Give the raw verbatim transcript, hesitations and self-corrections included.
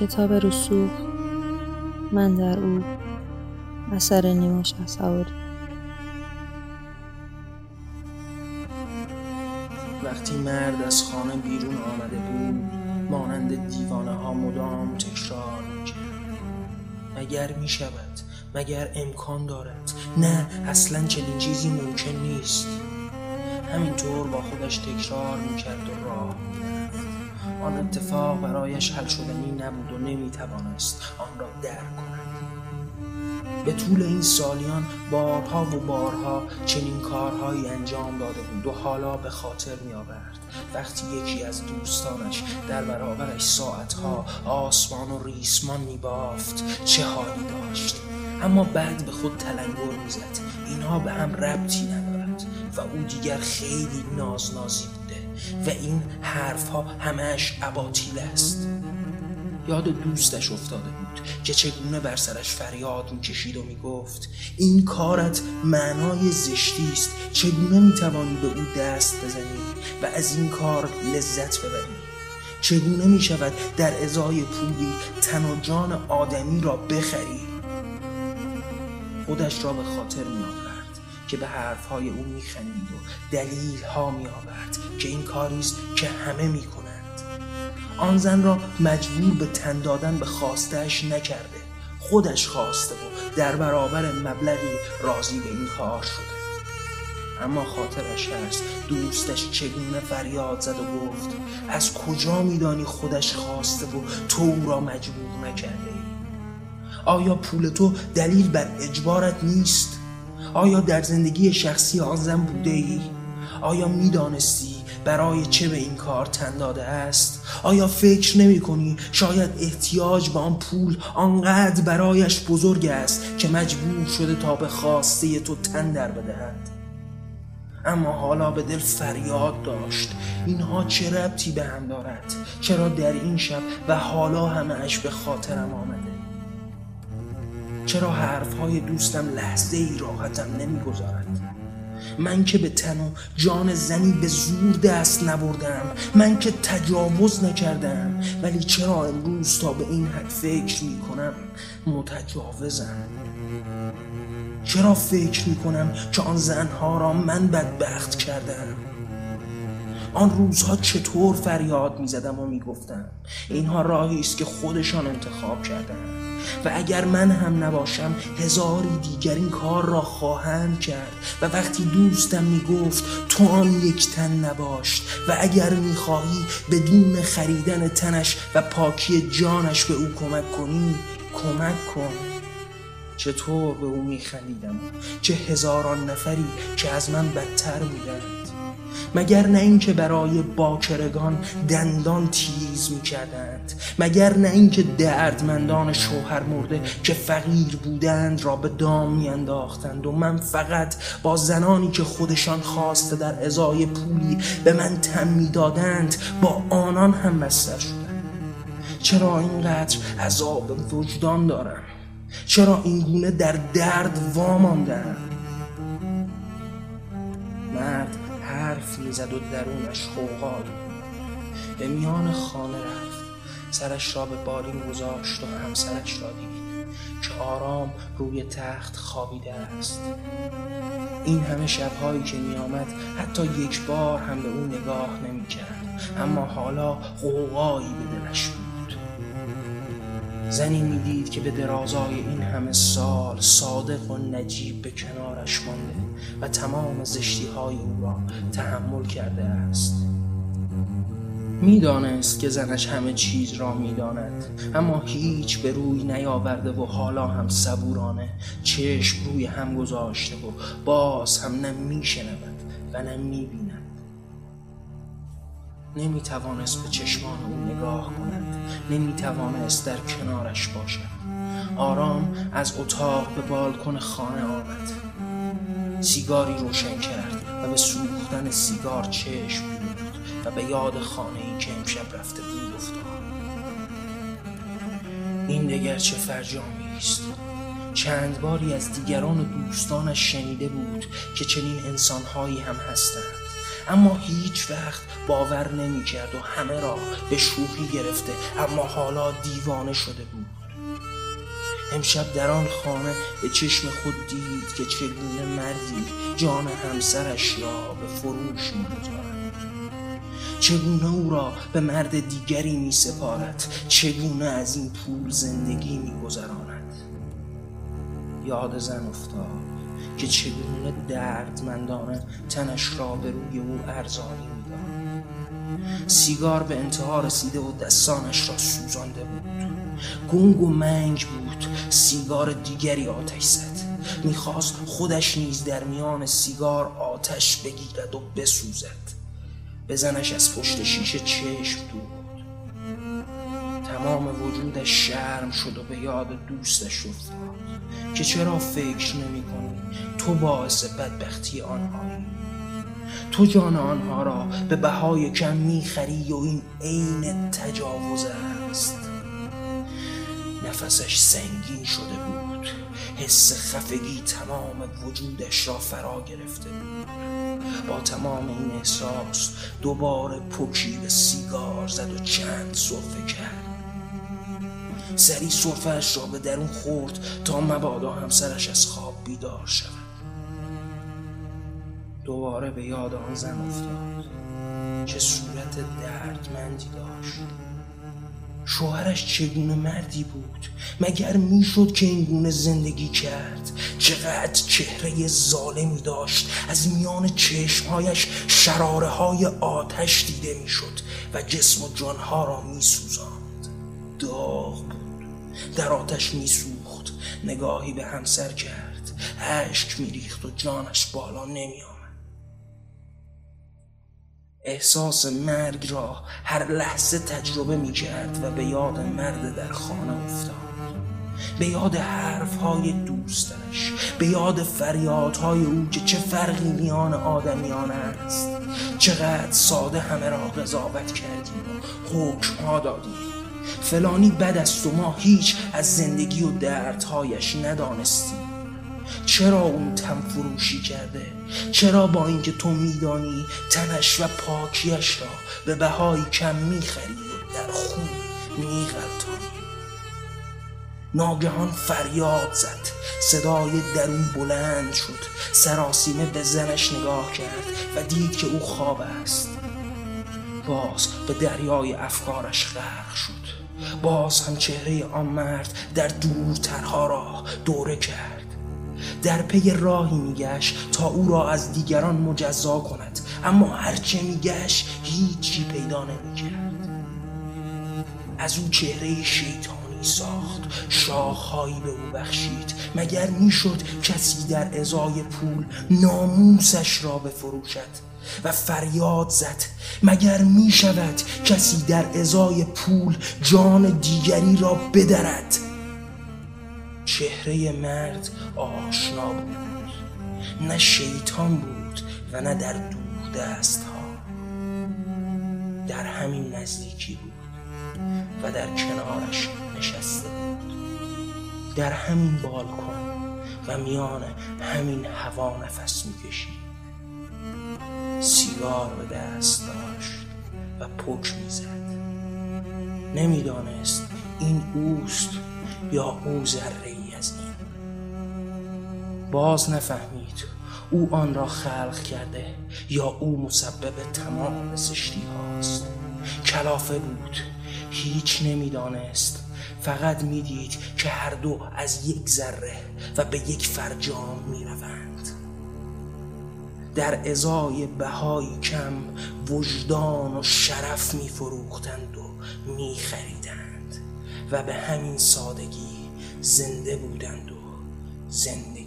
کتاب رسوخ، من در او، اثر نیما شهسواری. وقتی مرد از خانه بیرون آمده بود، مانند دیوانه ها مدام تکرار می‌کرد: مگر می‌شود؟ مگر امکان دارد؟ نه، اصلاً چنین چیزی ممکن نیست. همینطور با خودش تکرار می‌کرد و راه می‌رفت. آن اتفاق برایش حل شدنی نبود و نمی‌توانست آن را درک کند. به طول این سالیان بارها و بارها چنین کارهایی انجام داده بود و حالا به خاطر می آورد وقتی یکی از دوستانش در برابرش ساعتها آسمان و ریسمان می بافت چه حالی داشت، اما بعد به خود تلنگر می زد اینها به هم ربطی ندارد و او دیگر خیلی نازنازی بوده و این حرفها همش اباطیل است. یاد دوستش افتاده بود که چگونه بر سرش فریاد می‌کشید و می‌گفت: این کارت معنای زشتی است، چگونه می‌توانی به او دست بزنی و از این کار لذت ببری؟ چگونه می‌شود در ازای پولی تن و جان آدمی را بخری؟ خودش را به خاطر می‌آورد که به حرف‌های او می‌خندید و دلیل‌ها می‌آورد که این کاری است که همه می‌کنند. آن زن را مجبور به تن دادن به خواسته‌اش نکرده، خودش خواسته و در برابر مبلغی راضی به این کار شده. اما خاطرش هست دوستش چگونه فریاد زد و گفت: از کجا میدانی خودش خواسته و تو او را مجبور نکرده ای؟ آیا پول تو دلیل بر اجبارت نیست؟ آیا در زندگی شخصی آن زن بوده ای؟ آیا میدانستی برای چه به این کار تن داده است؟ آیا فکر نمی کنی شاید احتیاج به آن پول آنقدر برایش بزرگ است که مجبور شده تا به خواسته تو تن در بدهد؟ اما حالا به دل فریاد داشت: اینها چه ربطی به هم دارد؟ چرا در این شب و حالا همه اش به خاطرم آمده؟ چرا حرفهای دوستم لحظه ای راحتم نمی گذارد؟ من که به تن و جان زنی به زور دست نبردم، من که تجاوز نکردم، ولی چرا امروز تا به این حد فکر می کنم متجاوزم؟ چرا فکر می کنم که آن زنها را من بدبخت کردم؟ آن روزها چطور فریاد می زدم و می گفتم اینها راهی است که خودشان انتخاب کردند و اگر من هم نباشم هزاری دیگر این کار را خواهند کرد. و وقتی دوستم میگفت تو آن یک تن نباش و اگر میخواهی بدون خریدن تنش و پاکی جانش به او کمک کنی کمک کن، چطور به او میخندیدم؟ چه هزاران نفری که از من بدتر بودند، مگر نه اینکه برای باکرگان دندان تیز می‌کردند؟ مگر نه اینکه دردمندان شوهر مرده که فقیر بودند را به دام می‌انداختند و من فقط با زنانی که خودشان خواسته در ازای پولی به من تن می‌دادند با آنان هم بستر شدم؟ چرا اینقدر عذاب وجدان دارم؟ چرا اینگونه در درد واماندم؟ مرد حرف میزد و درونش خوغال بود. به میان خانه رفت، سرش را به بالین گذاشت و همسرش را دید که آرام روی تخت خوابیده است. این همه شبهایی که می آمد حتی یک بار هم به او نگاه نمی کرد، اما حالا غوغایی به دلش بود. زنی می دید که به درازای این همه سال صادق و نجیب به کنارش مانده و تمام زشتی های او را تحمل کرده است. میدانست که زنش همه چیز را میداند، اما هیچ به روی نیاورده و حالا هم صبورانه چشم روی هم گذاشته و باز هم نه میشنود و نه میبیند. نمیتوانست به چشمان او نگاه کند، نمیتوانست در کنارش باشد. آرام از اتاق به بالکن خانه آمد، سیگاری روشن کرد و به سوختن سیگار چشم دوخت و به یاد خانه‌ای که امشب رفته بود افتاد. این دگر چه فرجامی است! چند باری از دیگران و دوستانش شنیده بود که چنین انسان‌هایی هم هستند، اما هیچ وقت باور نمی کرد و همه را به شوخی گرفته، اما حالا دیوانه شده بود. امشب در آن خانه به چشم خود دید که چگونه مردی جان همسرش را به فروش می‌دهد، چگونه او را به مرد دیگری می سپارد، چگونه از این پول زندگی می گذراند. یاد زن افتاد که چگونه دردمندانه تنش را به روی او ارزانی می داد. سیگار به انتها رسیده و دستانش را سوزانده بود. گنگ و منگ بود. سیگار دیگری آتش زد. میخواست خودش نیز در میان سیگار آتش بگیرد و بسوزد. به زنش از پشت شیشه چشم دوخت. تمام وجودش شرم شد و به یاد دوستش افتاد که چرا فکر نمی کنی تو باعث بدبختی آنهایی، تو جان آنها را به بهای کم میخری و این عین تجاوز است. نفسش سنگین شده بود. حس خفگی تمام وجودش را فرا گرفته بود. با تمام این احساس دوباره پوکی به سیگار زد و چند سرفه کرد. سری سرفه‌اش را به درون خورد تا مبادا همسرش از خواب بیدار شود. دوباره به یاد آن زن افتاد. چه صورت دردمندی داشت. شوهرش چگونه مردی بود؟ مگر میشد که اینگونه زندگی کرد؟ چقدر چهره ظالمی داشت. از میان چشمهایش شراره های آتش دیده میشد و جسم و جانها را میسوزاند. داغ بود، در آتش میسوخت. نگاهی به همسر کرد، اشک میریخت و جانش بالا نمی آمد. احساس مرگ را هر لحظه تجربه می کرد و به یاد مرد در خانه افتاد، به یاد حرفهای دوستش، به یاد فریادهای او که چه فرقی میان آدمیان است. چقدر ساده همه را قضاوت کردیم و حکمها دادیم. فلانی بد است و ما هیچ از زندگی و دردهایش ندانستیم. چرا اون تن فروشی کرده؟ چرا با اینکه تو میدانی تنش و پاکیش را به بهای کم میخری و در خون میغلطانی؟ ناگهان فریاد زد. صدای درون بلند شد. سراسیمه به زنش نگاه کرد و دید که او خواب است. باز به دریای افکارش غرق شد. باز هم چهره آن مرد در دورترها را دوره کرد. در پی راهی میگشت تا او را از دیگران مجزا کند، اما هرچه میگشت هیچی پیدا نمیکرد. از او چهره شیطانی ساخت، شاخهایی به او بخشید. مگر میشد کسی در ازای پول ناموسش را بفروشد؟ و فریاد زد مگر میشود کسی در ازای پول جان دیگری را بدرد؟ چهره مرد آشنا بود. نه شیطان بود و نه در دور دست ها، در همین نزدیکی بود و در کنارش نشسته بود، در همین بالکن و میان همین هوا نفس میکشید. سیگار به دست داشت و پک میزد. نمیدانست این اوست یا او ذره‌ای از این. باز نفهمید او آن را خلق کرده یا او مسبب تمام زشتی هاست. کلافه بود، هیچ نمیدانست. فقط میدید که هر دو از یک ذره و به یک فرجام میروند. در ازای بهای کم وجدان و شرف میفروختند و میخریدند و به همین سادگی زنده بودند و زنده